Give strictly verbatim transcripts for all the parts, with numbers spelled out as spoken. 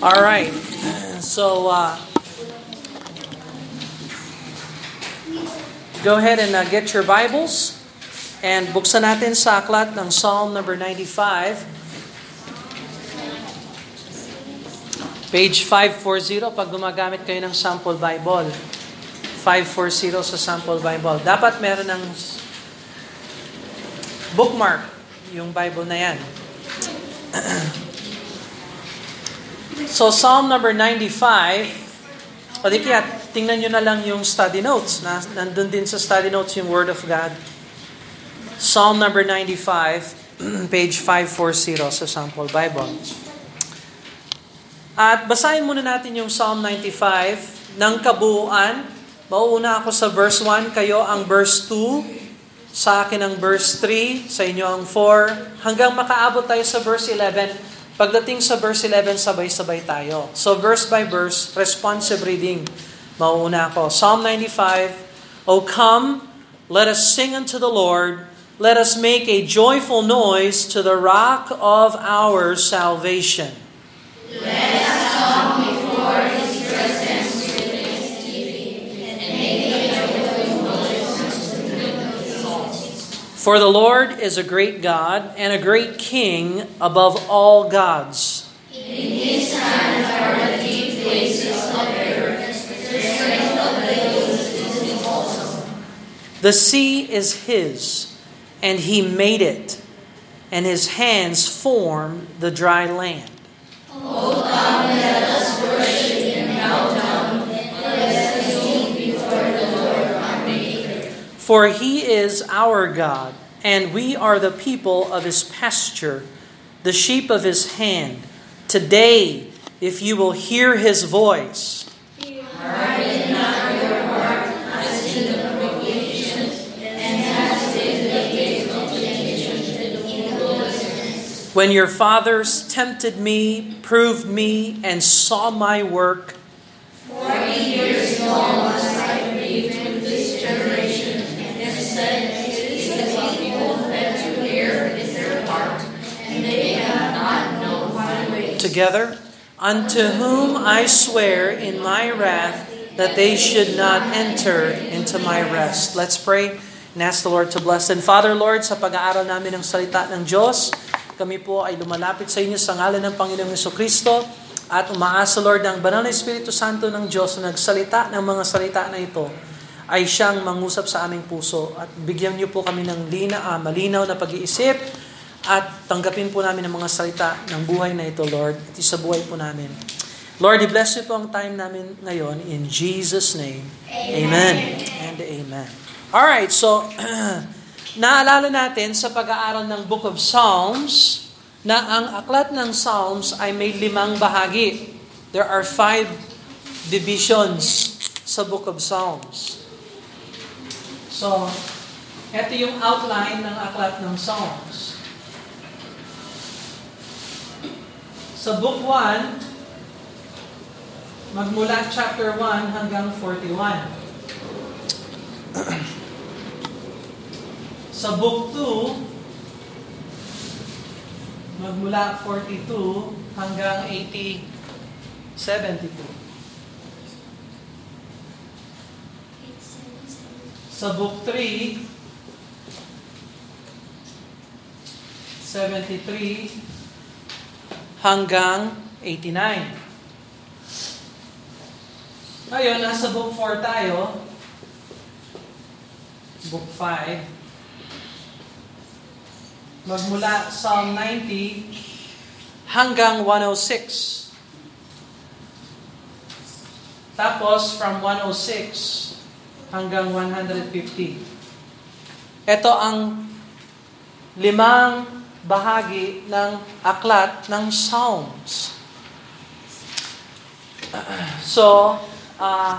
All right. So uh, go ahead and uh, get your Bibles and buksan natin sa aklat ng Psalm number ninety-five. Page five forty pag gumagamit kayo ng sample Bible. five forty sa sample Bible. Dapat meron ng bookmark yung Bible na yan. So Psalm number ninety-five, o di kaya tingnan nyo na lang yung study notes. Na, nandun din sa study notes yung Word of God. Psalm number ninety-five, page five forty sa sample Bible. At basahin muna natin yung Psalm ninety-five ng kabuuan. Mauuna ako sa verse one, kayo ang verse two. Sa akin ang verse three, sa inyo ang four, hanggang makaabot tayo sa verse eleven. Pagdating sa verse eleven, sabay-sabay tayo. So verse by verse, responsive reading. Mauuna ako. Psalm ninety-five, O come, let us sing unto the Lord, let us make a joyful noise to the rock of our salvation. Let us come before His presence with thanksgiving, and make a joyful noise to the King of the Psalms. For the Lord is a great God and a great King above all gods. In His hand are the deep places of earth, the strength of the hills is His also. The sea is His, and He made it, and His hands formed the dry land. O come, let us worship and bow down, let us kneel before the Lord our Maker. For He is our God, and we are the people of His pasture, the sheep of His hand. Today, if you will hear His voice, harden not your heart as in the when your fathers tempted me, proved me, and saw my work. Forty years long was I grieved with this generation, and said, it is the people that to err is their part, and they have not known my ways. Together, unto whom I swear in my wrath that they should not enter into my rest. Let's pray and ask the Lord to bless. And Father, Lord, sa pag-aaral namin ng salita ng Diyos, kami po ay lumalapit sa inyo sa ngalan ng Panginoong Jesucristo at umaasa, Lord, ng Banal na Espiritu Santo ng Diyos na nagsalita ng mga salita na ito ay siyang mangusap sa aming puso at bigyan niyo po kami ng lina, ah, malinaw na pag-iisip at tanggapin po namin ang mga salita ng buhay na ito, Lord, at isabuhay po namin. Lord, i-bless niyo po ang time namin ngayon in Jesus' name. Amen, amen. And amen. Alright, so naalala natin sa pag-aaral ng Book of Psalms na ang aklat ng Psalms ay may limang bahagi. There are five divisions sa Book of Psalms. So, ito yung outline ng aklat ng Psalms. Sa Book one, magmula chapter one hanggang forty-one. Sa Book two, magmula forty-two hanggang eighty, seventy-two. Sa Book three, seventy-three hanggang eighty-nine. Ngayon, nasa Book four tayo. Book five. Magmula Psalm ninety hanggang one oh six. Tapos from one oh six hanggang one fifty. Ito ang limang bahagi ng aklat ng Psalms. So, uh,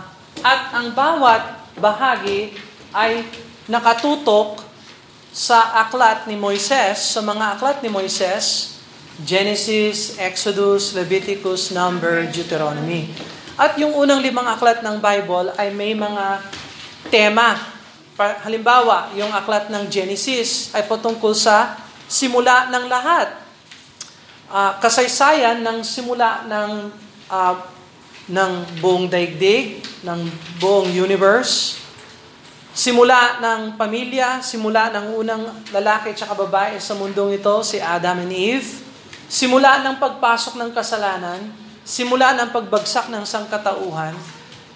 at ang bawat bahagi ay nakatutok sa aklat ni Moises, sa mga aklat ni Moises, Genesis, Exodus, Leviticus, Number, Deuteronomy. At yung unang limang aklat ng Bible ay may mga tema. Halimbawa, yung aklat ng Genesis ay patungkol sa simula ng lahat. Uh, kasaysayan ng simula ng uh, ng buong daigdig, ng buong universe. Simula ng pamilya, simula ng unang lalaki at babae sa mundong ito, si Adam and Eve. Simula ng pagpasok ng kasalanan, simula ng pagbagsak ng sangkatauhan,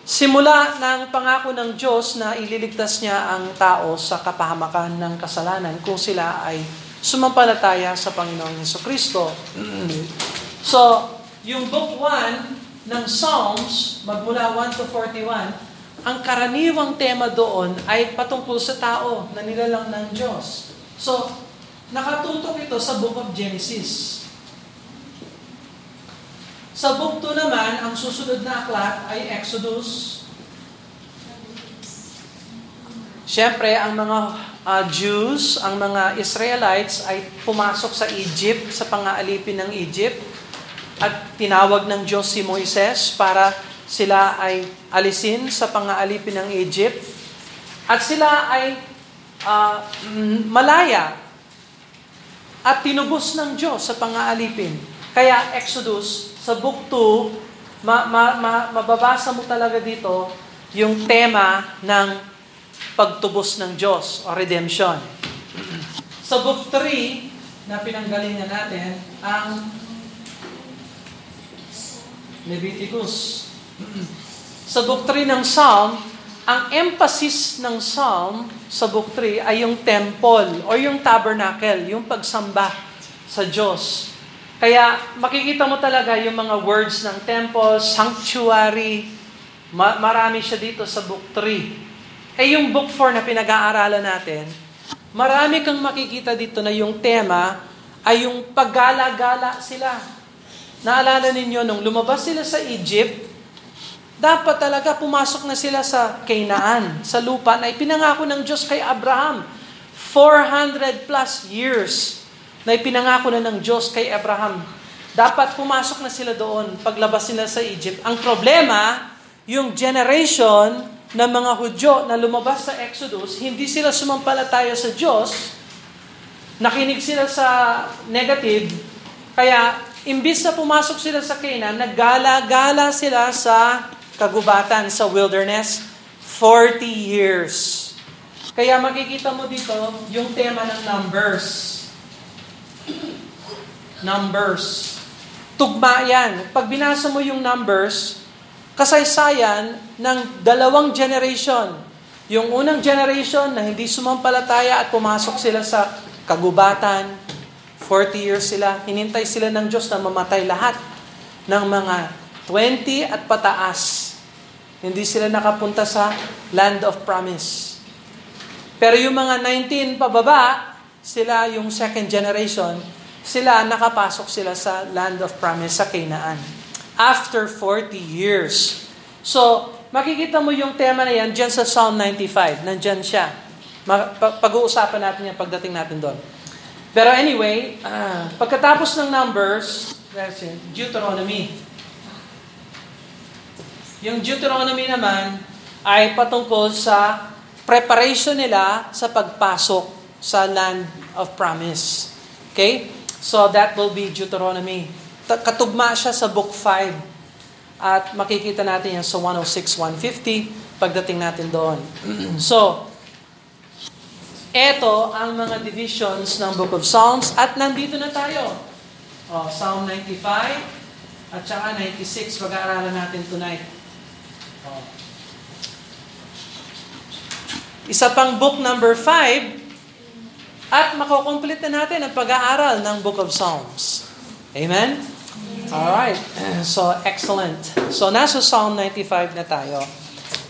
simula ng pangako ng Diyos na ililigtas niya ang tao sa kapahamakan ng kasalanan kung sila ay sumampalataya sa Panginoong Jesucristo. So, yung book one ng Psalms, magmula one to forty-one, ang karaniwang tema doon ay patungkol sa tao na nilalang ng Diyos. So, nakatutok ito sa Book of Genesis. Sa Book two naman, ang susunod na aklat ay Exodus. Siyempre, ang mga uh, Jews, ang mga Israelites ay pumasok sa Egypt, sa pangaalipin ng Egypt, at tinawag ng Diyos si Moises para sila ay alisin sa pangaalipin ng Egypt. At sila ay uh, malaya at tinubos ng Diyos sa pangaalipin. Kaya Exodus, sa Book two, ma- ma- ma- mababasa mo talaga dito yung tema ng pagtubos ng Diyos o redemption. Sa Book three na pinanggalingan natin ang Leviticus. Sa Book three ng Psalm, ang emphasis ng Psalm sa Book three ay yung temple o yung tabernacle, yung pagsamba sa Diyos. Kaya makikita mo talaga yung mga words ng temple, sanctuary, marami siya dito sa Book three. Eh yung Book four na pinag-aaralan natin, marami kang makikita dito na yung tema ay yung paggala-gala sila. Naalala ninyo, nung lumabas sila sa Egypt, dapat talaga pumasok na sila sa Canaan, sa lupa na ipinangako ng Diyos kay Abraham. four hundred plus years na ipinangako na ng Diyos kay Abraham. Dapat pumasok na sila doon paglabas nila sa Egypt. Ang problema, yung generation ng mga Hudyo na lumabas sa Exodus, hindi sila sumampalataya sa Diyos, nakinig sila sa negative, kaya imbis na pumasok sila sa Canaan, naggala-gala sila sa kagubatan, sa wilderness, forty years. Kaya makikita mo dito yung tema ng Numbers. Numbers. Tugma yan. Pag binasa mo yung Numbers, kasaysayan ng dalawang generation. Yung unang generation na hindi sumampalataya at pumasok sila sa kagubatan, forty years sila, hinintay sila ng Diyos na mamatay lahat ng mga twenty at pataas. Hindi sila nakapunta sa land of promise. Pero yung mga nineteen pababa, sila yung second generation, sila nakapasok sila sa land of promise, sa Canaan. After forty years. So, makikita mo yung tema na yan dyan sa Psalm ninety-five. Nandyan siya. Pag-uusapan natin yan pagdating natin doon. Pero anyway, uh, pagkatapos ng Numbers, Deuteronomy. Yung Deuteronomy naman ay patungkol sa preparation nila sa pagpasok sa land of promise. Okay? So, that will be Deuteronomy. Katugma siya sa Book five at makikita natin yan sa one oh six to one fifty pagdating natin doon. So, eto ang mga divisions ng Book of Psalms at nandito na tayo. O, Psalm ninety-five at saka ninety-six pag-aaralan natin tonight. O. Isa pang book number five at makukomplete na natin ang pag-aaral ng Book of Psalms. Amen? Alright, so excellent. So nasa Psalm ninety-five na tayo.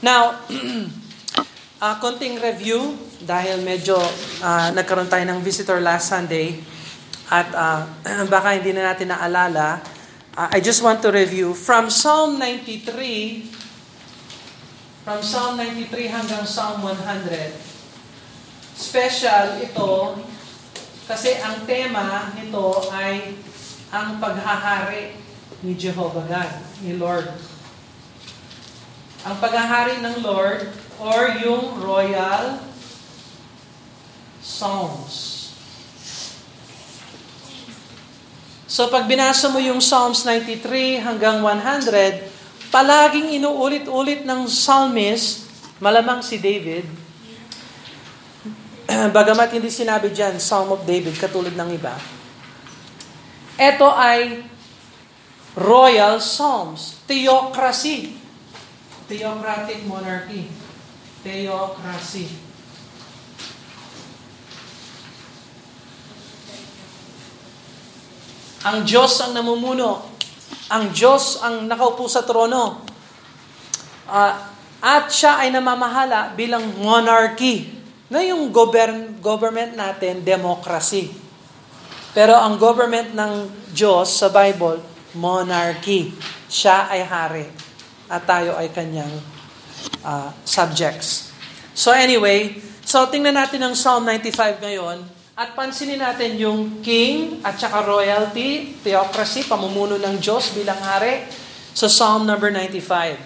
Now, uh, konting review dahil medyo uh, nagkaroon tayo ng visitor last Sunday at uh, baka hindi na natin naalala. Uh, I just want to review from Psalm ninety-three, from Psalm ninety-three hanggang Psalm one hundred. Special ito kasi ang tema nito ay ang paghahari ni Jehovah God, ni Lord. Ang paghahari ng Lord or yung royal psalms. So pag binasa mo yung Psalms ninety-three hanggang one hundred, palaging inuulit-ulit ng psalmist, malamang si David, bagamat hindi sinabi dyan, Psalm of David, katulad ng iba, ito ay royal psalms, theocracy, theocratic monarchy, theocracy. Ang Diyos ang namumuno. Ang Diyos ang nakaupo sa trono. Uh, at siya ay namamahala bilang monarchy. Na yung govern- government natin, democracy. Pero ang government ng Diyos sa Bible, monarchy. Siya ay hari. At tayo ay kanyang uh, subjects. So anyway, so tingnan natin ang Psalm ninety-five ngayon. At pansinin natin yung king at saka royalty, theocracy, pamumuno ng Diyos bilang hari. So Psalm number ninety-five.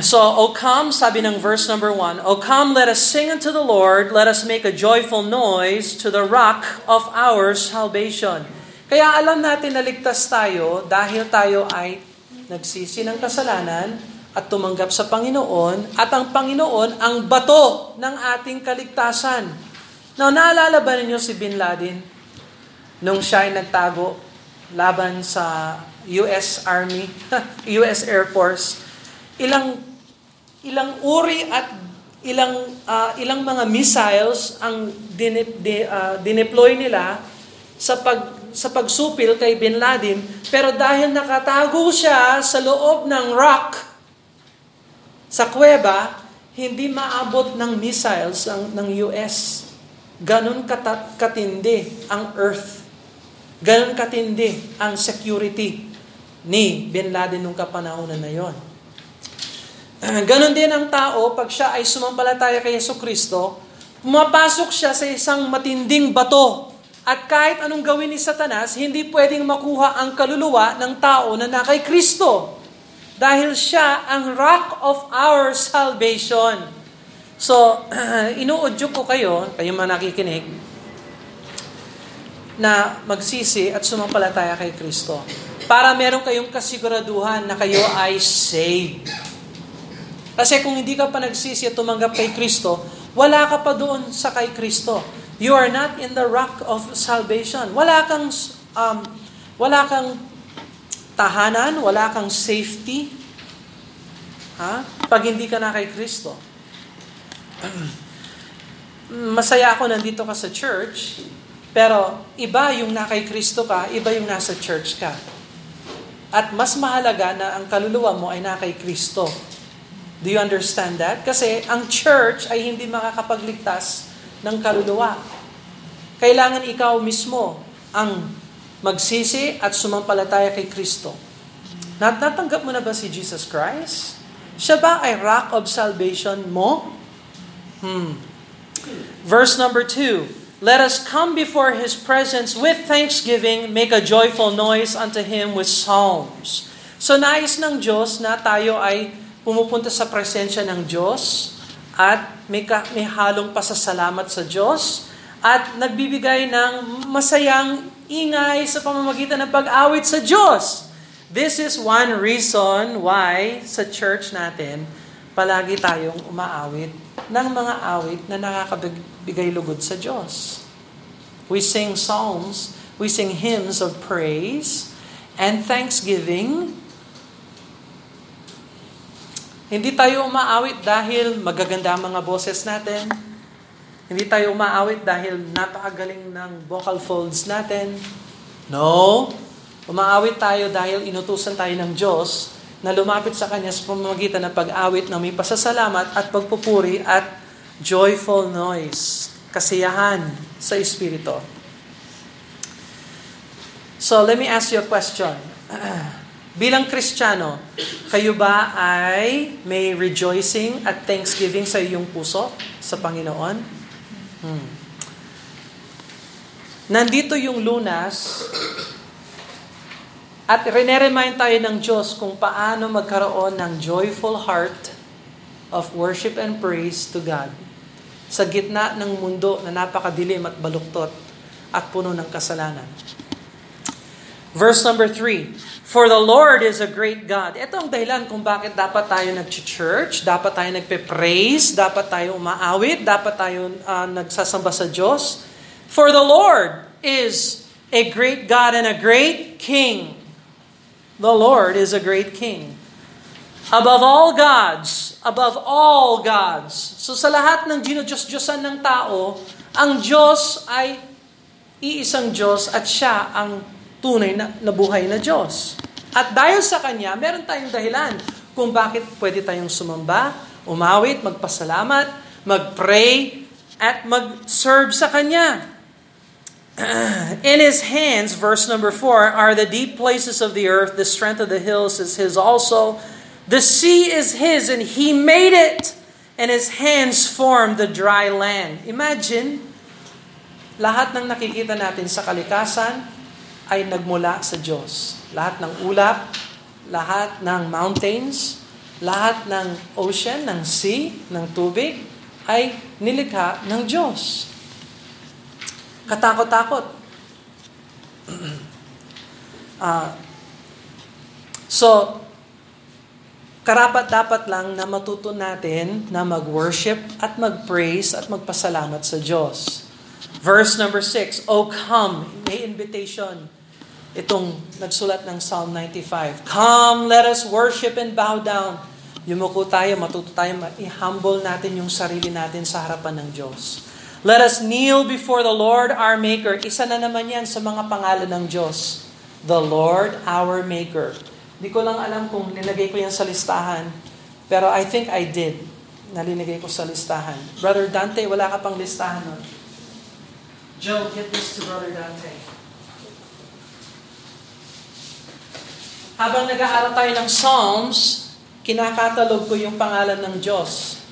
So, O come, sabi ng verse number one, O come, let us sing unto the Lord, let us make a joyful noise to the rock of our salvation. Kaya alam natin na ligtas tayo dahil tayo ay nagsisi ng kasalanan at tumanggap sa Panginoon. At ang Panginoon ang bato ng ating kaligtasan. Now, naalala ba ninyo si Bin Laden nung siya ay nagtago laban sa U S Army, U S Air Force? Ilang ilang uri at ilang uh, ilang mga missiles ang dinip, de, uh, dineploy nila sa pag sa pagsupil kay Bin Laden, pero dahil nakatago siya sa loob ng rock sa kuweba, hindi maabot ng missiles ang ng U S. Ganon katat- katindi ang earth. Ganon katindi ang security ni Bin Laden nung kapanahonan na yon. Ganon din ang tao pag siya ay sumampalataya kay Jesucristo, pumapasok siya sa isang matinding bato. At kahit anong gawin ni Satanas, hindi pwedeng makuha ang kaluluwa ng tao na na kay Kristo. Dahil siya ang rock of our salvation. So, inuudyok ko kayo, kayong mga nakikinig, na magsisi at sumampalataya kay Kristo. Para meron kayong kasiguraduhan na kayo ay saved. Kasi kung hindi ka pa nagsisi at tumanggap kay Kristo, wala ka pa doon sa kay Kristo. You are not in the rock of salvation. Wala kang, um, wala kang tahanan, wala kang safety, ha? Pag hindi ka na kay Kristo. Masaya ako nandito ka sa church, pero iba yung na kay Kristo ka, iba yung nasa church ka. At mas mahalaga na ang kaluluwa mo ay na kay Kristo. Do you understand that? Kasi ang church ay hindi makakapagligtas ng kaluluwa. Kailangan ikaw mismo ang magsisi at sumampalataya kay Kristo. Nat- natanggap mo na ba si Jesus Christ? Siya ba ay rock of salvation mo? Hmm. Verse number two, let us come before His presence with thanksgiving, make a joyful noise unto Him with psalms. So nais ng Diyos na tayo ay pumupunta sa presensya ng Diyos at may, ka, may halong pasasalamat sa Diyos at nagbibigay ng masayang ingay sa pamamagitan ng pag-awit sa Diyos. This is one reason why sa church natin palagi tayong umaawit ng mga awit na nakakabigay lugod sa Diyos. We sing psalms, we sing hymns of praise and thanksgiving. Hindi tayo umaawit dahil magaganda ang mga boses natin. Hindi tayo umaawit dahil napakagaling ng vocal folds natin. No, umaawit tayo dahil inutusan tayo ng Diyos na lumapit sa Kanya sa pamamagitan ng pag-awit na may pasasalamat at pagpupuri at joyful noise, kasiyahan sa Espiritu. So, let me ask you a question. Bilang Kristiyano, kayo ba ay may rejoicing at thanksgiving sa iyong puso sa Panginoon? Hmm. Nandito yung lunas. At rene-remind tayo ng Diyos kung paano magkaroon ng joyful heart of worship and praise to God sa gitna ng mundo na napakadilim at baluktot at puno ng kasalanan. Verse number three, for the Lord is a great God. Ito ang dahilan kung bakit dapat tayo nag-church, dapat tayo nagpe-praise, dapat tayo umaawit, dapat tayo uh, nagsasamba sa Diyos. For the Lord is a great God and a great King. The Lord is a great King. Above all gods, above all gods. So sa lahat ng ginudiyos-diyosan ng tao, ang Diyos ay iisang Diyos at siya ang tunay na nabuhay na Diyos. At dahil sa Kanya, meron tayong dahilan kung bakit pwede tayong sumamba, umawit, magpasalamat, magpray, at mag-serve sa Kanya. In His hands, verse number four, are the deep places of the earth, the strength of the hills is His also. The sea is His and He made it, and His hands formed the dry land. Imagine, lahat ng nakikita natin sa kalikasan, ay nagmula sa Diyos. Lahat ng ulap, lahat ng mountains, lahat ng ocean, ng sea, ng tubig, ay nilikha ng Diyos. Katakot-takot. uh, so, karapat-dapat lang na matuto natin na mag-worship at mag-praise at magpasalamat sa Diyos. Verse number six, O come, may invitation. Itong nagsulat ng Psalm ninety-five. Come, let us worship and bow down. Yumuko tayo, matuto tayo, i-humble natin yung sarili natin sa harapan ng Diyos. Let us kneel before the Lord our Maker. Isa na naman yan sa mga pangalan ng Diyos. The Lord our Maker. Hindi ko lang alam kung nilagay ko yan sa listahan, pero I think I did. Nalinagay ko sa listahan. Brother Dante, wala ka pang listahan nun. Joe, get this to Brother Dante. Habang nag-aaral tayo ng Psalms, kinakatalog ko yung pangalan ng Diyos.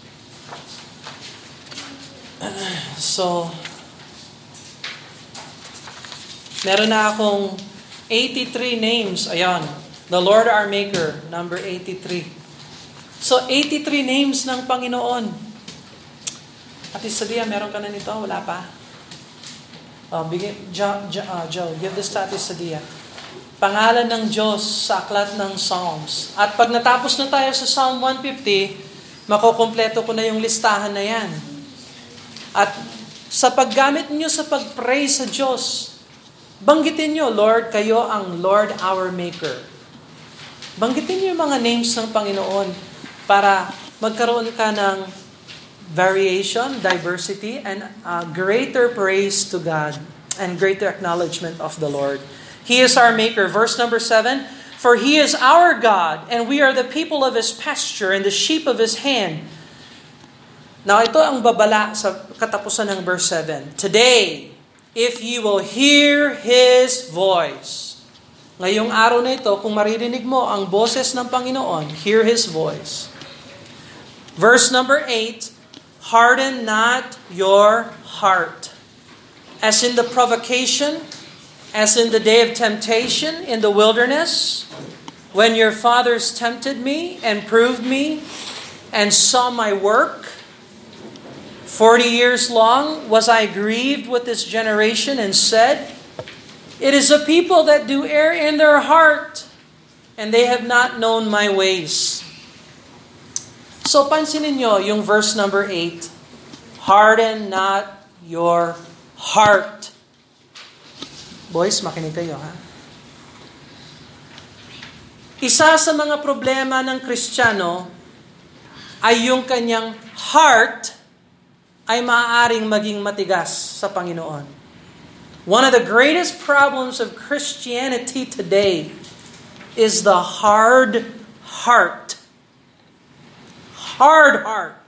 So, meron na akong eighty-three names. Ayan, the Lord our Maker, number eighty-three. So, eighty-three names ng Panginoon. At isabihan, meron ka na nito? Wala pa? Oh, bigay, Joe, uh, Joe, give the status sa dia. Pangalan ng Diyos sa aklat ng Psalms. At pag natapos na tayo sa Psalm one fifty, makukumpleto ko na yung listahan na yan. At sa paggamit niyo sa pag-pray sa Diyos, banggitin niyo, Lord, kayo ang Lord our Maker. Banggitin niyo yung mga names ng Panginoon para magkaroon ka ng variation, diversity, and uh, greater praise to God and greater acknowledgement of the Lord. He is our Maker. Verse number seven, for He is our God, and we are the people of His pasture and the sheep of His hand. Now, ito ang babala sa katapusan ng verse seven. Today, if you will hear His voice. Ngayong araw na ito, kung maririnig mo ang boses ng Panginoon, hear His voice. Verse number eight, harden not your heart. As in the provocation, as in the day of temptation in the wilderness, when your fathers tempted me and proved me and saw my work, forty years long was I grieved with this generation and said, it is a people that do err in their heart, and they have not known my ways. So pansinin nyo yung verse number eight, harden not your heart. Boys, makinig kayo, ha? Isa sa mga problema ng Kristiyano ay yung kanyang heart ay maaaring maging matigas sa Panginoon. One of the greatest problems of Christianity today is the hard heart. Hard heart.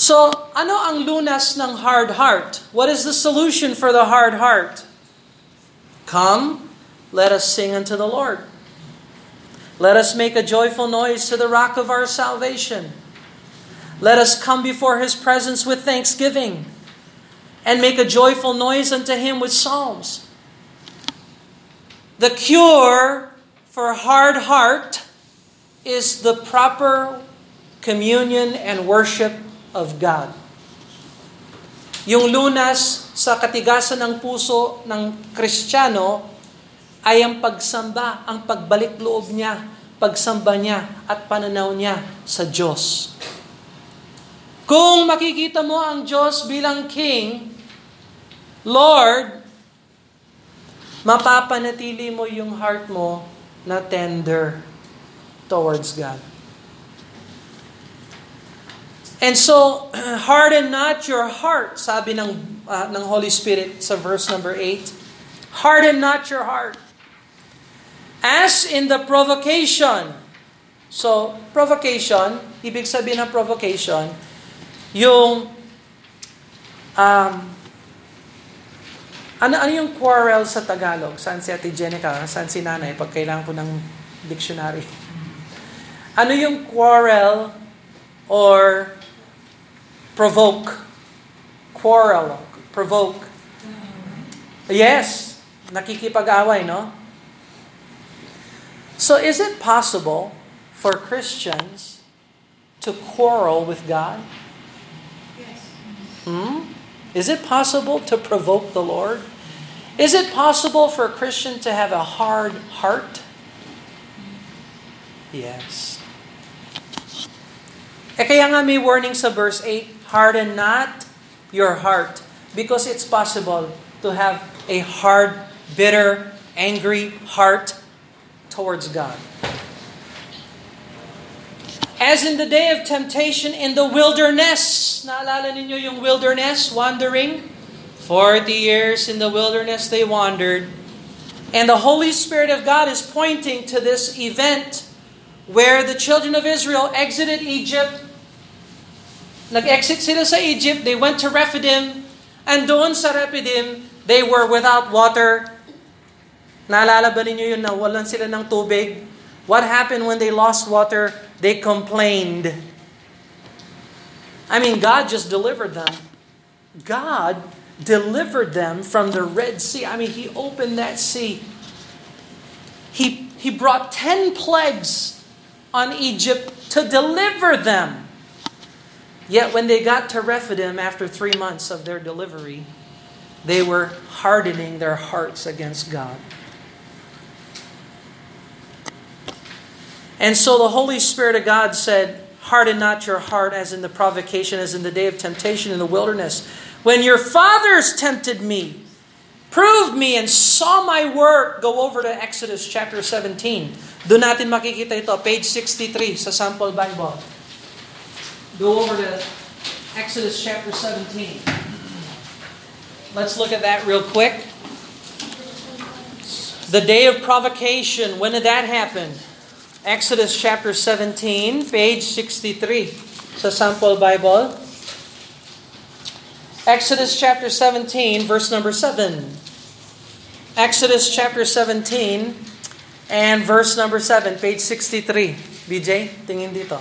So, ano ang lunas ng hard heart? What is the solution for the hard heart? Come, let us sing unto the Lord. Let us make a joyful noise to the rock of our salvation. Let us come before His presence with thanksgiving and make a joyful noise unto Him with psalms. The cure for hard heart is the proper communion and worship of God. Yung lunas sa katigasan ng puso ng Kristiyano ay ang pagsamba, ang pagbalik loob niya, pagsamba niya at pananaw niya sa Diyos. Kung makikita mo ang Diyos bilang King, Lord, mapapanatili mo yung heart mo na tender towards God. And so, harden not your heart, sabi ng, uh, ng Holy Spirit sa verse number eight. Harden not your heart. As in the provocation. So, provocation, ibig sabihin ng provocation, yung, um, ano, ano yung quarrel sa Tagalog? Saan si Ate Jenica? Saan si Nanay? Pag kailangan ko ng dictionary. Ano yung quarrel or provoke, quarrel, provoke. Yes, nakikipag-away, no? So is it possible for Christians to quarrel with God? Yes. Hmm? Is it possible to provoke the Lord? Is it possible for a Christian to have a hard heart? Yes. Eh kaya nga may warning sa verse eight, harden not your heart, because it's possible to have a hard, bitter, angry heart towards God. As in the day of temptation in the wilderness, naalala ninyo yung wilderness, wandering? forty years in the wilderness they wandered. And the Holy Spirit of God is pointing to this event where the children of Israel exited Egypt. Nag-exit sila sa Egypt, they went to Rephidim, and doon sa Rephidim, they were without water. Naalala ba ninyo yun, nawalan sila ng tubig? What happened when they lost water? They complained. I mean, God just delivered them. God delivered them from the Red Sea. I mean, He opened that sea. He, he brought ten plagues on Egypt to deliver them. Yet when they got to Rephidim after three months of their delivery, they were hardening their hearts against God. And so the Holy Spirit of God said, harden not your heart as in the provocation, as in the day of temptation in the wilderness. When your fathers tempted me, proved me, and saw my work. Go over to Exodus chapter seventeen. Doon natin makikita ito, page sixty-three sa sample Bible. Go over to Exodus chapter seventeen. Let's look at that real quick. The day of provocation. When did that happen? Exodus chapter seventeen, page sixty-three sa sample Bible. Exodus chapter seventeen, verse number seven. Exodus chapter seventeen and verse number seven, page sixty-three. B J, tingin dito.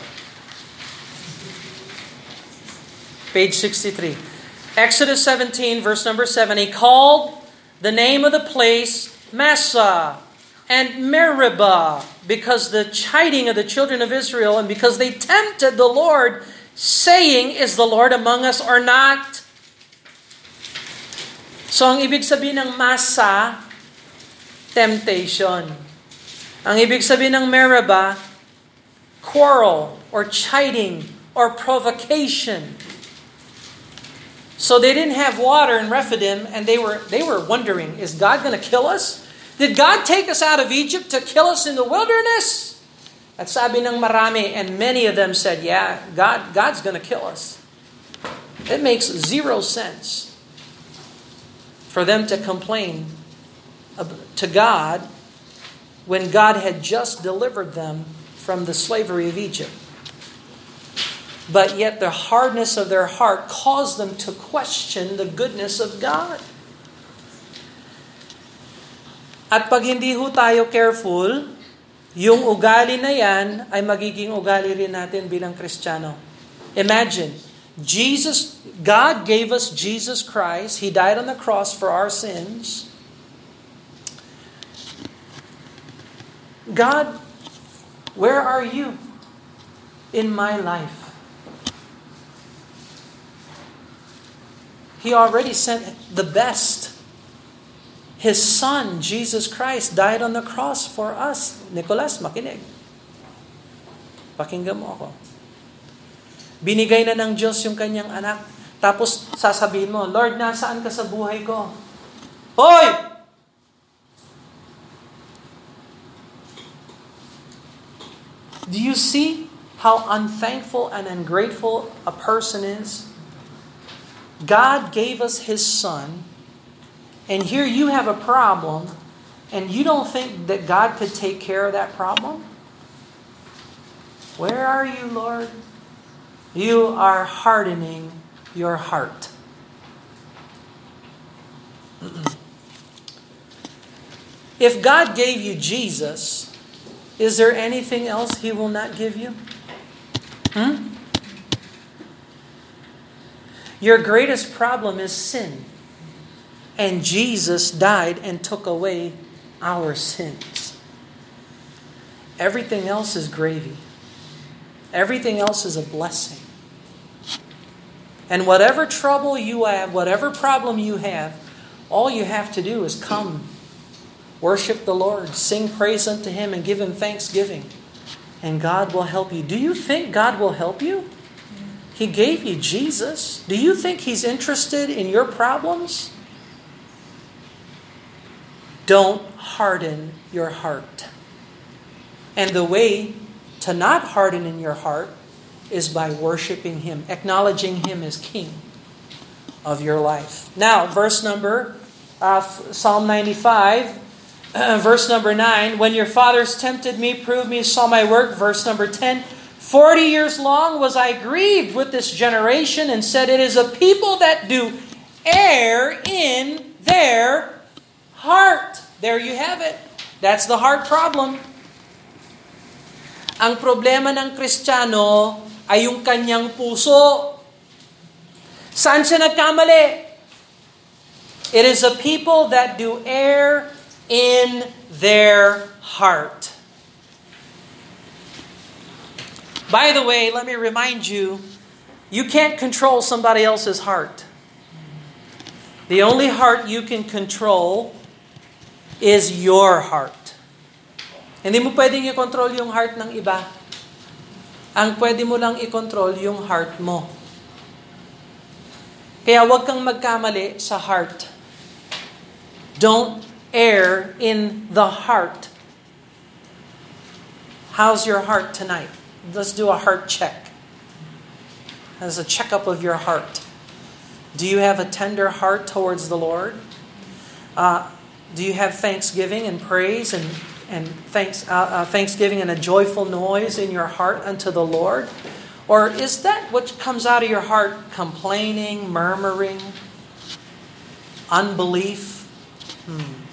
Page sixty-three. Exodus seventeen, verse number seven. He called the name of the place Massa and Meribah, because the chiding of the children of Israel, and because they tempted the Lord, saying, is the Lord among us or not? So ang ibig sabihin ng Massa, temptation. Ang ibig sabihin ng Meribah, quarrel or chiding or provocation. So they didn't have water in Rephidim, and they were they were wondering, is God going to kill us? Did God take us out of Egypt to kill us in the wilderness? At sabi ng marami, and many of them said, yeah, God God's going to kill us. It makes zero sense for them to complain to God when God had just delivered them from the slavery of Egypt. But yet the hardness of their heart caused them to question the goodness of God. At pag hindi ho tayo careful, yung ugali na yan ay magiging ugali rin natin bilang Kristiyano. Imagine, Jesus, God gave us Jesus Christ. He died on the cross for our sins. God, where are you in my life? He already sent the best His Son, Jesus Christ, died on the cross for us. Nicholas, makinig. Pakinggan mo ako. Binigay na ng Diyos yung kanyang anak. Tapos sasabihin mo, Lord, nasaan ka sa buhay ko? Hoy! Do you see how unthankful and ungrateful a person is? God gave us His Son, and here you have a problem, and you don't think that God could take care of that problem? Where are you, Lord? You are hardening your heart. If God gave you Jesus, is there anything else He will not give you? Hmm? Your greatest problem is sin. And Jesus died and took away our sins. Everything else is gravy. Everything else is a blessing. And whatever trouble you have, whatever problem you have, all you have to do is come. Worship the Lord, sing praise unto Him, and give Him thanksgiving. And God will help you. Do you think God will help you? He gave you Jesus. Do you think He's interested in your problems? Don't harden your heart. And the way to not harden in your heart is by worshiping Him, acknowledging Him as King of your life. Now, verse number, uh, Psalm ninety-five, verse number nine, when your fathers tempted me, proved me, saw my work. Verse number ten, forty years long was I grieved with this generation and said, it is a people that do err in their heart. There you have it. That's the heart problem. Ang problema ng Kristiyano ay yung kanyang puso. Saan siya nagkamali? It is a people that do err in their heart. By the way, let me remind you, you can't control somebody else's heart. The only heart you can control is your heart. Hindi mo pwedeng i-control yung heart ng iba. Ang pwede mo lang i-control yung heart mo. Kaya huwag kang magkamali sa heart. Don't err in the heart. How's your heart tonight? Let's do a heart check. As a checkup of your heart. Do you have a tender heart towards the Lord? Uh, do you have thanksgiving and praise and and thanks uh, uh, thanksgiving and a joyful noise in your heart unto the Lord? Or is that what comes out of your heart? Complaining, murmuring, unbelief? Hmm.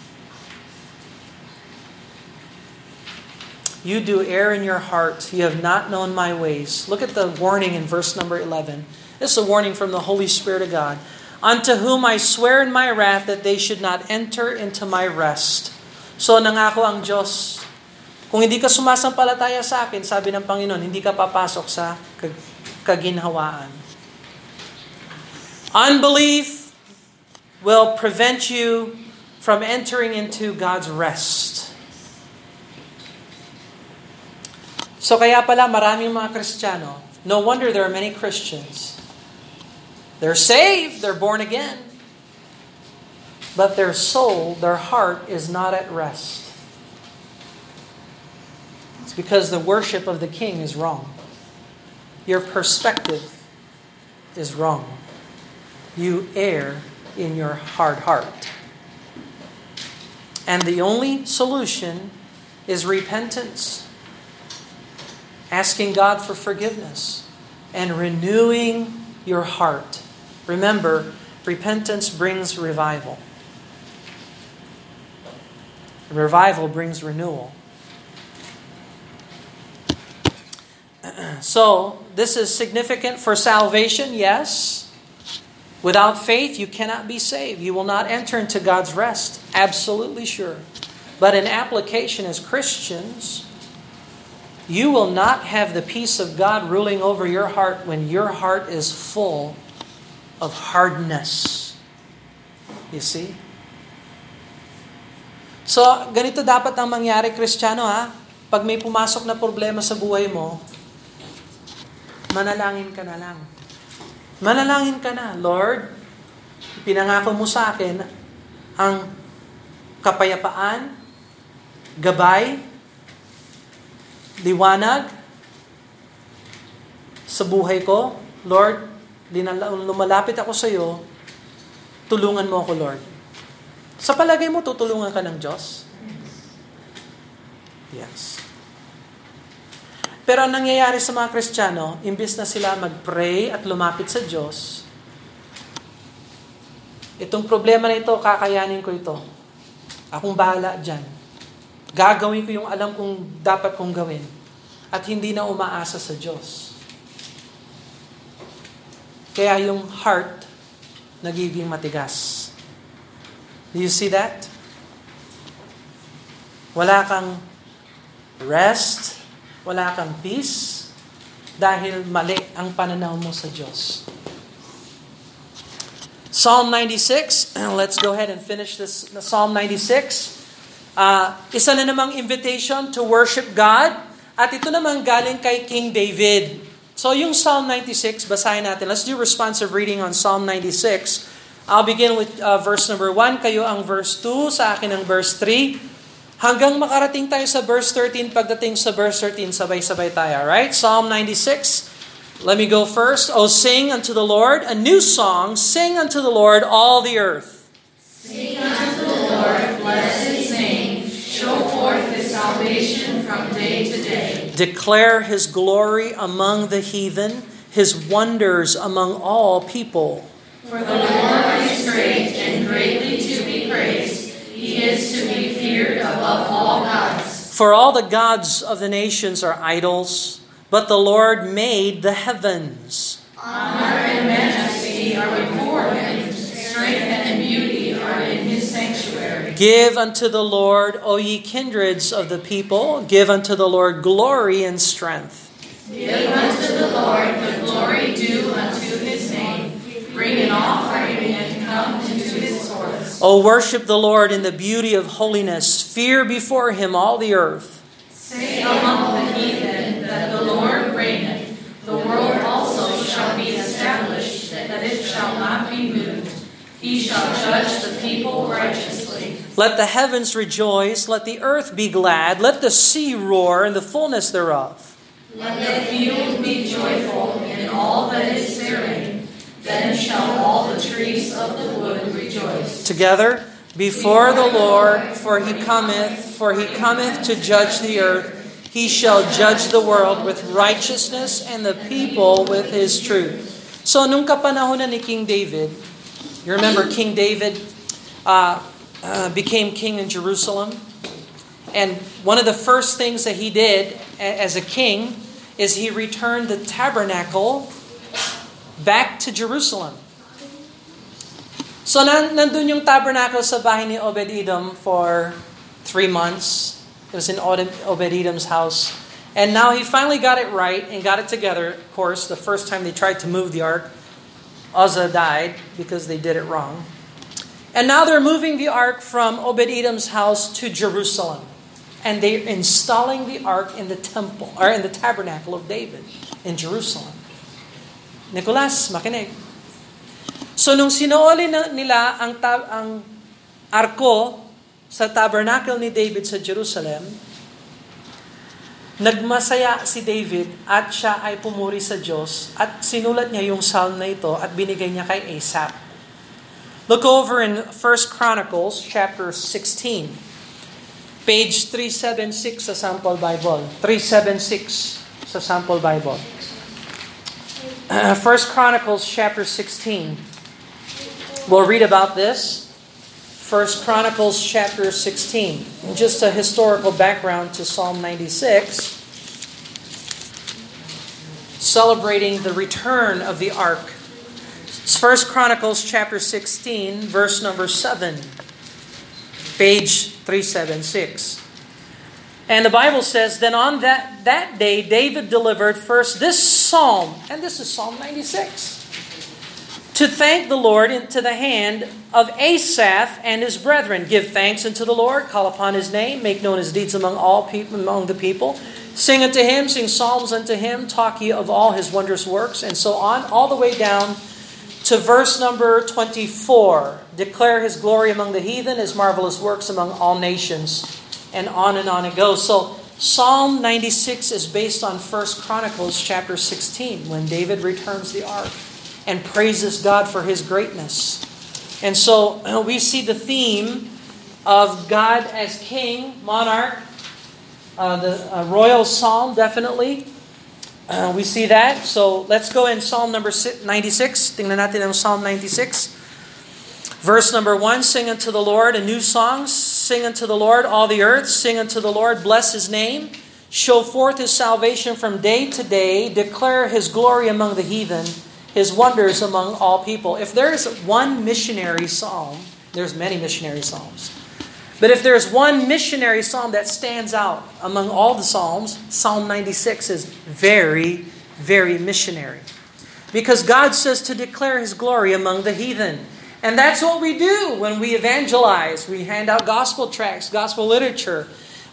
You do err in your heart. You have not known my ways. Look at the warning in verse number eleven. This is a warning from the Holy Spirit of God. Unto whom I swear in my wrath that they should not enter into my rest. So nangako ang Diyos. Kung hindi ka sumasampalataya sa akin, sabi ng Panginoon, hindi ka papasok sa kaginhawaan. Unbelief will prevent you from entering into God's rest. So kaya pala maraming mga Kristiyano, no wonder there are many Christians. They're saved, they're born again. But their soul, their heart is not at rest. It's because the worship of the King is wrong. Your perspective is wrong. You err in your hard heart. And the only solution is repentance. Asking God for forgiveness and renewing your heart. Remember, repentance brings revival. Revival brings renewal. So, this is significant for salvation, yes. Without faith, you cannot be saved. You will not enter into God's rest. Absolutely sure. But in application as Christians, you will not have the peace of God ruling over your heart when your heart is full of hardness. You see? So, ganito dapat ang mangyari, Kristiyano, ha? Pag may pumasok na problema sa buhay mo, manalangin ka na lang. Manalangin ka na. Lord, pinangako mo sa akin ang kapayapaan, gabay, liwanag sa buhay ko. Lord, lumalapit ako sa iyo, tulungan mo ako, Lord. Sa palagay mo, tutulungan ka ng Diyos? Yes. Pero ang nangyayari sa mga Kristiyano, imbis na sila mag-pray at lumapit sa Diyos, itong problema na ito, kakayanin ko ito. Akong bahala dyan. Gagawin ko yung alam kong dapat kong gawin. At hindi na umaasa sa Diyos. Kaya yung heart, nagiging matigas. Do you see that? Wala kang rest, wala kang peace dahil mali ang pananaw mo sa Diyos. Psalm ninety-six, let's go ahead and finish this. Psalm ninety-six, uh, isa na namang invitation to worship God, at ito namang galing kay King David. So yung Psalm ninety-six, basahin natin. Let's do responsive reading on Psalm ninety-six. I'll begin with uh, verse number one, kayo ang verse two, sa akin ang verse three. Hanggang makarating tayo sa verse thirteen, pagdating sa verse thirteen, sabay-sabay tayo, alright? Psalm ninety-six, let me go first. O sing unto the Lord a new song, sing unto the Lord all the earth. Sing unto the Lord, blessed sing, show forth his salvation from day to day. Declare his glory among the heathen, his wonders among all people. For the Lord is great and greatly to be praised. He is to be feared above all gods. For all the gods of the nations are idols, but the Lord made the heavens. Honor and majesty are before him, strength and beauty are in his sanctuary. Give unto the Lord, O ye kindreds of the people, give unto the Lord glory and strength. Give unto the Lord the glory due unto his name. Bring an offering and come into his courts. O worship the Lord in the beauty of holiness. Fear before him all the earth. Say among the heathen that the Lord reigneth. The world also shall be established, that it shall not be moved. He shall judge the people righteously. Let the heavens rejoice, let the earth be glad, let the sea roar and the fullness thereof. Let the field be joyful and all that is therein. Then shall all the trees of the wood rejoice. Together before the Lord, for he cometh, for he cometh to judge the earth. He shall judge the world with righteousness and the people with his truth. So nung kapanahonan ni King David, you remember King David uh, uh, became king in Jerusalem. And one of the first things that he did as a king is he returned the tabernacle back to Jerusalem. So nandun yung tabernacle sa bahay ni Obed-Edom for three months. It was in Obed-Edom's house. And now he finally got it right and got it together. Of course, the first time they tried to move the ark, Uzzah died because they did it wrong. And now they're moving the ark from Obed-Edom's house to Jerusalem. And they're installing the ark in the temple, or in the tabernacle of David in Jerusalem. Nicholas, makinig. So nung sinuoli nila ang, tab- ang arko sa tabernacle ni David sa Jerusalem, nagmasaya si David at siya ay pumuri sa Diyos, at sinulat niya yung psalm na ito at binigay niya kay Asaph. Look over in First Chronicles chapter sixteen, page three seventy-six sa Sample Bible. three seventy-six sa Sample Bible. First Chronicles chapter sixteen. We'll read about this. First Chronicles chapter sixteen. Just a historical background to Psalm ninety-six, celebrating the return of the ark. First Chronicles chapter sixteen, verse number seven, page three seventy-six. And the Bible says, then on that, that day, David delivered first this psalm. And this is Psalm ninety-six. to thank the Lord into the hand of Asaph and his brethren. Give thanks unto the Lord, call upon his name, make known his deeds among all people, among the people. Sing unto him, sing psalms unto him, talk ye of all his wondrous works, and so on, all the way down to verse number twenty-four. Declare his glory among the heathen, his marvelous works among all nations, and on and on it goes. So Psalm ninety-six is based on First Chronicles chapter sixteen, when David returns the ark and praises God for his greatness. And so we see the theme of God as king, monarch, uh, the uh, royal psalm, definitely. Uh, we see that. So let's go in Psalm number ninety-six. Tingnan natin ang Psalm ninety-six. Verse number one, sing unto the Lord a new song. Sing unto the Lord, all the earth. Sing unto the Lord, bless his name. Show forth his salvation from day to day. Declare his glory among the heathen, his wonders among all people. If there is one missionary psalm, there's many missionary psalms. But if there's one missionary psalm that stands out among all the psalms, Psalm ninety-six is very, very missionary. Because God says to declare his glory among the heathen. And that's what we do when we evangelize. We hand out gospel tracts, gospel literature.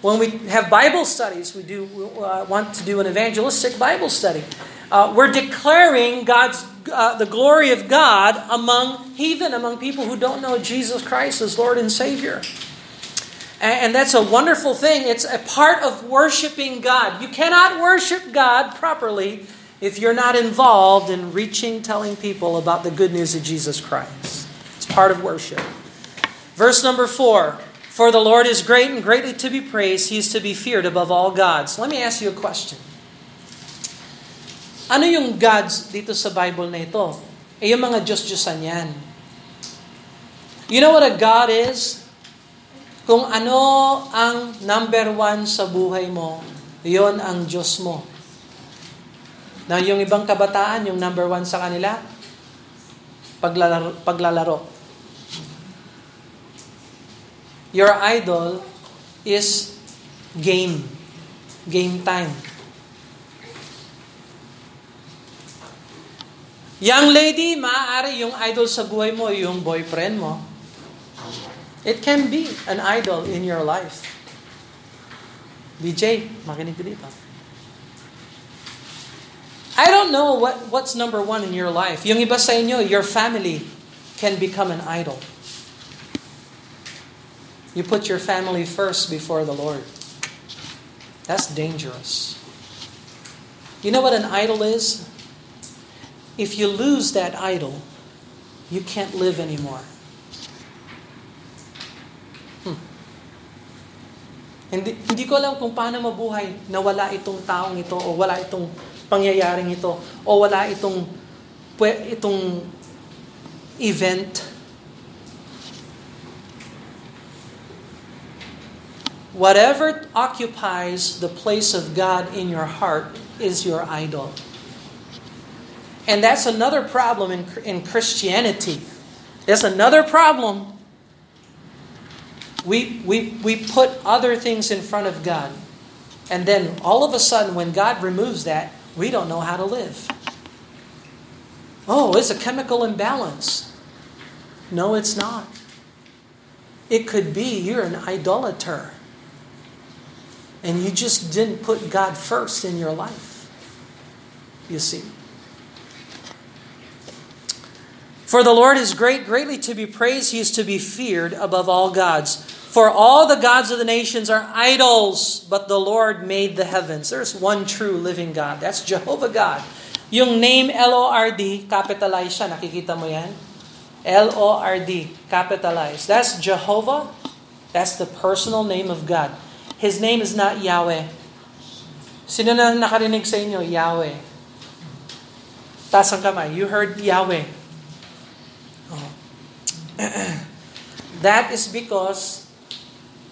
When we have Bible studies, we do uh, want to do an evangelistic Bible study. Uh, we're declaring God's uh, the glory of God among heathen, among people who don't know Jesus Christ as Lord and Savior. And, and that's a wonderful thing. It's a part of worshiping God. You cannot worship God properly if you're not involved in reaching, telling people about the good news of Jesus Christ. Part of worship. Verse number four, for the Lord is great and greatly to be praised. He is to be feared above all gods. Let me ask you a question. Ano yung gods dito sa Bible na ito? Eh yung mga Diyos-Diyosan yan. You know what a God is? Kung ano ang number one sa buhay mo, yon ang Diyos mo. Na yung ibang kabataan, yung number one sa kanila, paglalaro, paglalaro. Your idol is game. Game time. Young lady, maaari yung idol sa buhay mo, yung boyfriend mo. It can be an idol in your life. D J, makinig ka dito. I don't know what, what's number one in your life. Yung iba sa inyo, your family can become an idol. You put your family first before the Lord. That's dangerous. You know what an idol is? If you lose that idol, you can't live anymore. Hmm. Hindi, hindi ko alam kung paano mabuhay na wala itong taong ito o wala itong pangyayaring ito o wala itong itong event. Whatever occupies the place of God in your heart is your idol. And that's another problem in in Christianity. That's another problem. We we we put other things in front of God. And then all of a sudden when God removes that, we don't know how to live. Oh, it's a chemical imbalance. No, it's not. It could be you're an idolater. And you just didn't put God first in your life. You see. For the Lord is great, greatly to be praised. He is to be feared above all gods. For all the gods of the nations are idols, but the Lord made the heavens. There's one true living God. That's Jehovah God. Yung name L O R D, capitalized siya. Nakikita mo yan? L O R D, capitalized. That's Jehovah. That's the personal name of God. His name is not Yahweh. Sino na nakarinig sa inyo? Yahweh. Taas ang kamay. You heard Yahweh. Oh. That is because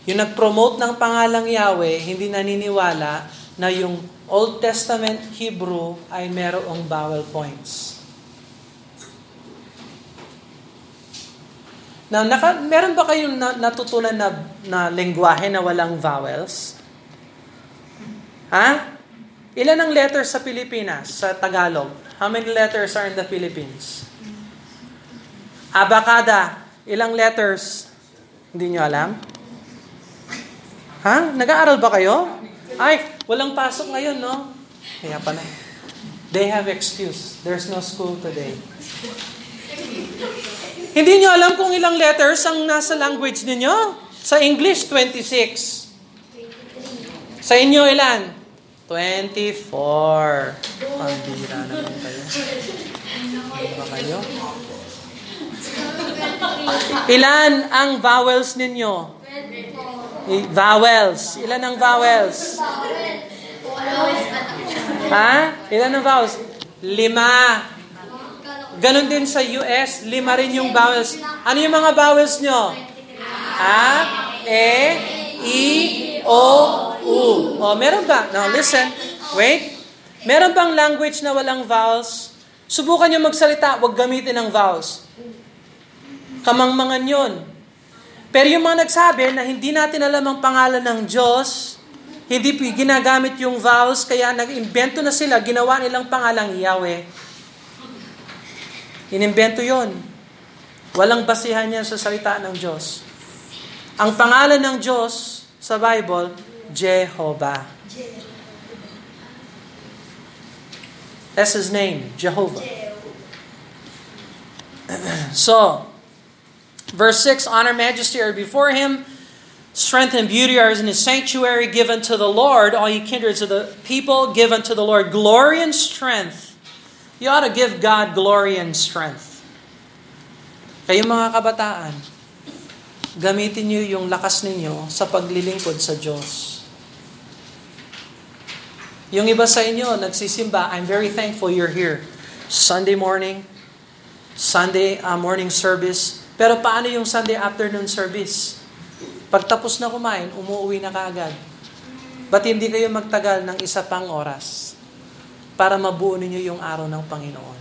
yung nag-promote ng pangalang Yahweh, hindi naniniwala na yung Old Testament Hebrew ay merong vowel points. Now, naka, meron ba kayong natutunan na, na lengguwahe na walang vowels? Ha? Ilan ang letters sa Pilipinas, sa Tagalog? How many letters are in the Philippines? Abakada, ilang letters? Hindi nyo alam? Ha? Nag-aaral ba kayo? Ay, walang pasok ngayon, no? Kaya pala. They have excuse. There's no school today. Hindi nyo alam kung ilang letters ang nasa language ninyo? Sa English, twenty-six. Sa inyo, ilan? twenty-four. Pambira naman kayo. Ano ba kayo? Ilan ang vowels ninyo? Vowels. Ilan ang vowels? Ha? Ilan ang vowels? Lima. Ganon din sa U S, lima rin yung vowels. Ano yung mga vowels nyo? A, E, I, O, U. O, meron ba? Now listen. Wait. Meron bang language na walang vowels? Subukan nyo magsalita, huwag gamitin ang vowels. Kamangmangan yun. Pero yung mga nagsabi na hindi natin alam ang pangalan ng Diyos, hindi ginagamit yung vowels, kaya nag-imbento na sila, ginawa nilang pangalang Yahweh. Inimbento yun. Walang basihan yan sa salita ng Diyos. Ang pangalan ng Diyos sa Bible, Jehovah. That's His name, Jehovah. So, verse six, honor, majesty are before Him. Strength and beauty are in His sanctuary, given to the Lord. All ye kindreds of the people, given to the Lord. Glory and strength. You ought to give God glory and strength. Kayo mga kabataan, gamitin niyo yung lakas ninyo sa paglilingkod sa Diyos. Yung iba sa inyo, nagsisimba, I'm very thankful you're here. Sunday morning, Sunday uh, morning service. Pero paano yung Sunday afternoon service? Pagtapos na kumain, umuwi na kaagad. Ba't hindi kayo magtagal ng isa pang oras para mabuo ninyo yung araw ng Panginoon?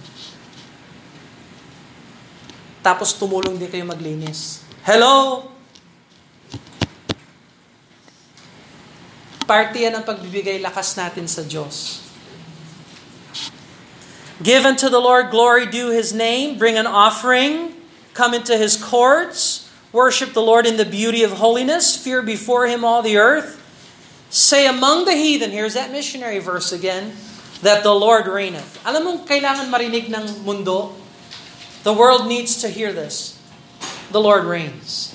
Tapos tumulong din kayo maglinis. Hello! Parte yan ang pagbibigay lakas natin sa Diyos. Give unto the Lord glory due His name. Bring an offering. Come into His courts, worship the Lord in the beauty of holiness, fear before Him all the earth. Say among the heathen, here's that missionary verse again, that the Lord reigneth. Alam mong kailangan marinig ng mundo? The world needs to hear this. The Lord reigns.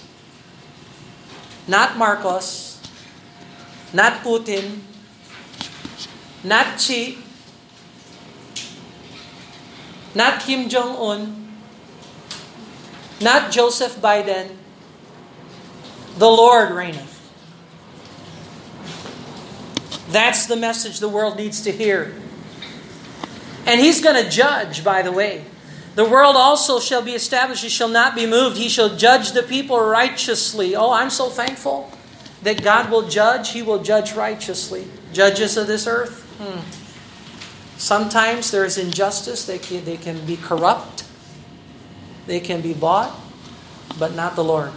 Not Marcos, not Putin, not Xi, not Kim Jong-un, not Joseph Biden. The Lord reigneth. That's the message the world needs to hear. And He's going to judge, by the way. The world also shall be established. It shall not be moved. He shall judge the people righteously. Oh, I'm so thankful that God will judge. He will judge righteously. Judges of this earth. Hmm. Sometimes there is injustice. They can, they can be corrupt. They can be bought, but not the Lord.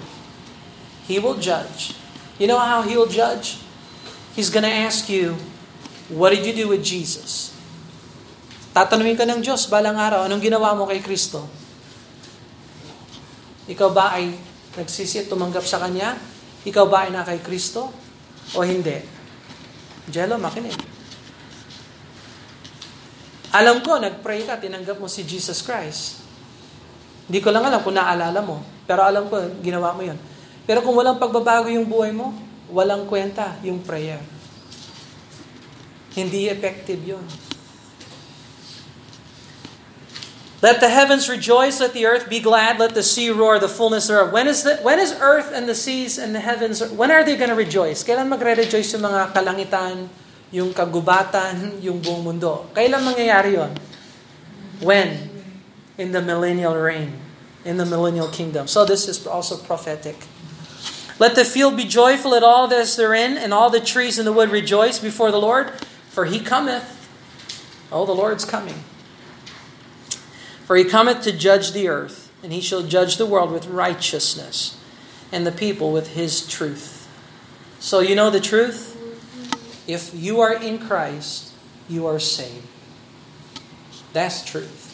He will judge. You know how He will judge? He's going to ask you, what did you do with Jesus? Tatanungin ka ng Diyos balang araw, anong ginawa mo kay Kristo? Ikaw ba ay nagsisi at tumanggap sa Kanya? Ikaw ba ay na kay Kristo? O hindi? Jello, makinig. Alam ko, nagpray ka, tinanggap mo si Jesus Christ. Hindi ko lang alam kung naalala mo, pero alam ko, ginawa mo yun. Pero kung walang pagbabago yung buhay mo, walang kwenta yung prayer. Hindi effective yun. Let the heavens rejoice, let the earth be glad, let the sea roar, the fullness thereof. When is the, when is earth and the seas and the heavens, when are they going to rejoice? Kailan magre-rejoice yung mga kalangitan, yung kagubatan, yung buong mundo? Kailan mangyayari yun? When? In the millennial reign, in the millennial kingdom. So this is also prophetic. Let the field be joyful at all that is therein, and all the trees in the wood rejoice before the Lord, for He cometh. Oh, the Lord's coming. For He cometh to judge the earth, and He shall judge the world with righteousness, and the people with His truth. So you know the truth? If you are in Christ, you are saved. That's truth.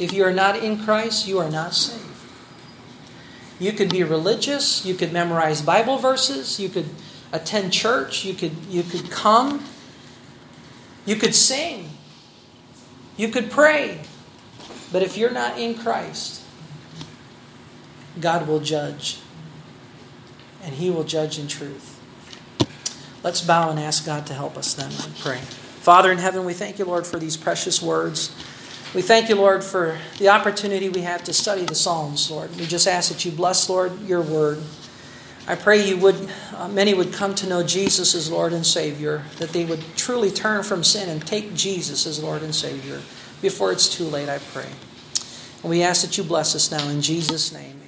If you are not in Christ, you are not saved. You could be religious, you could memorize Bible verses, you could attend church, you could you could come, you could sing, you could pray. But if you're not in Christ, God will judge. And He will judge in truth. Let's bow and ask God to help us then and pray. Father in heaven, we thank you, Lord, for these precious words. We thank you, Lord, for the opportunity we have to study the Psalms, Lord. We just ask that you bless, Lord, your word. I pray you would, uh, many would come to know Jesus as Lord and Savior, that they would truly turn from sin and take Jesus as Lord and Savior. Before it's too late, I pray. And we ask that you bless us now in Jesus' name.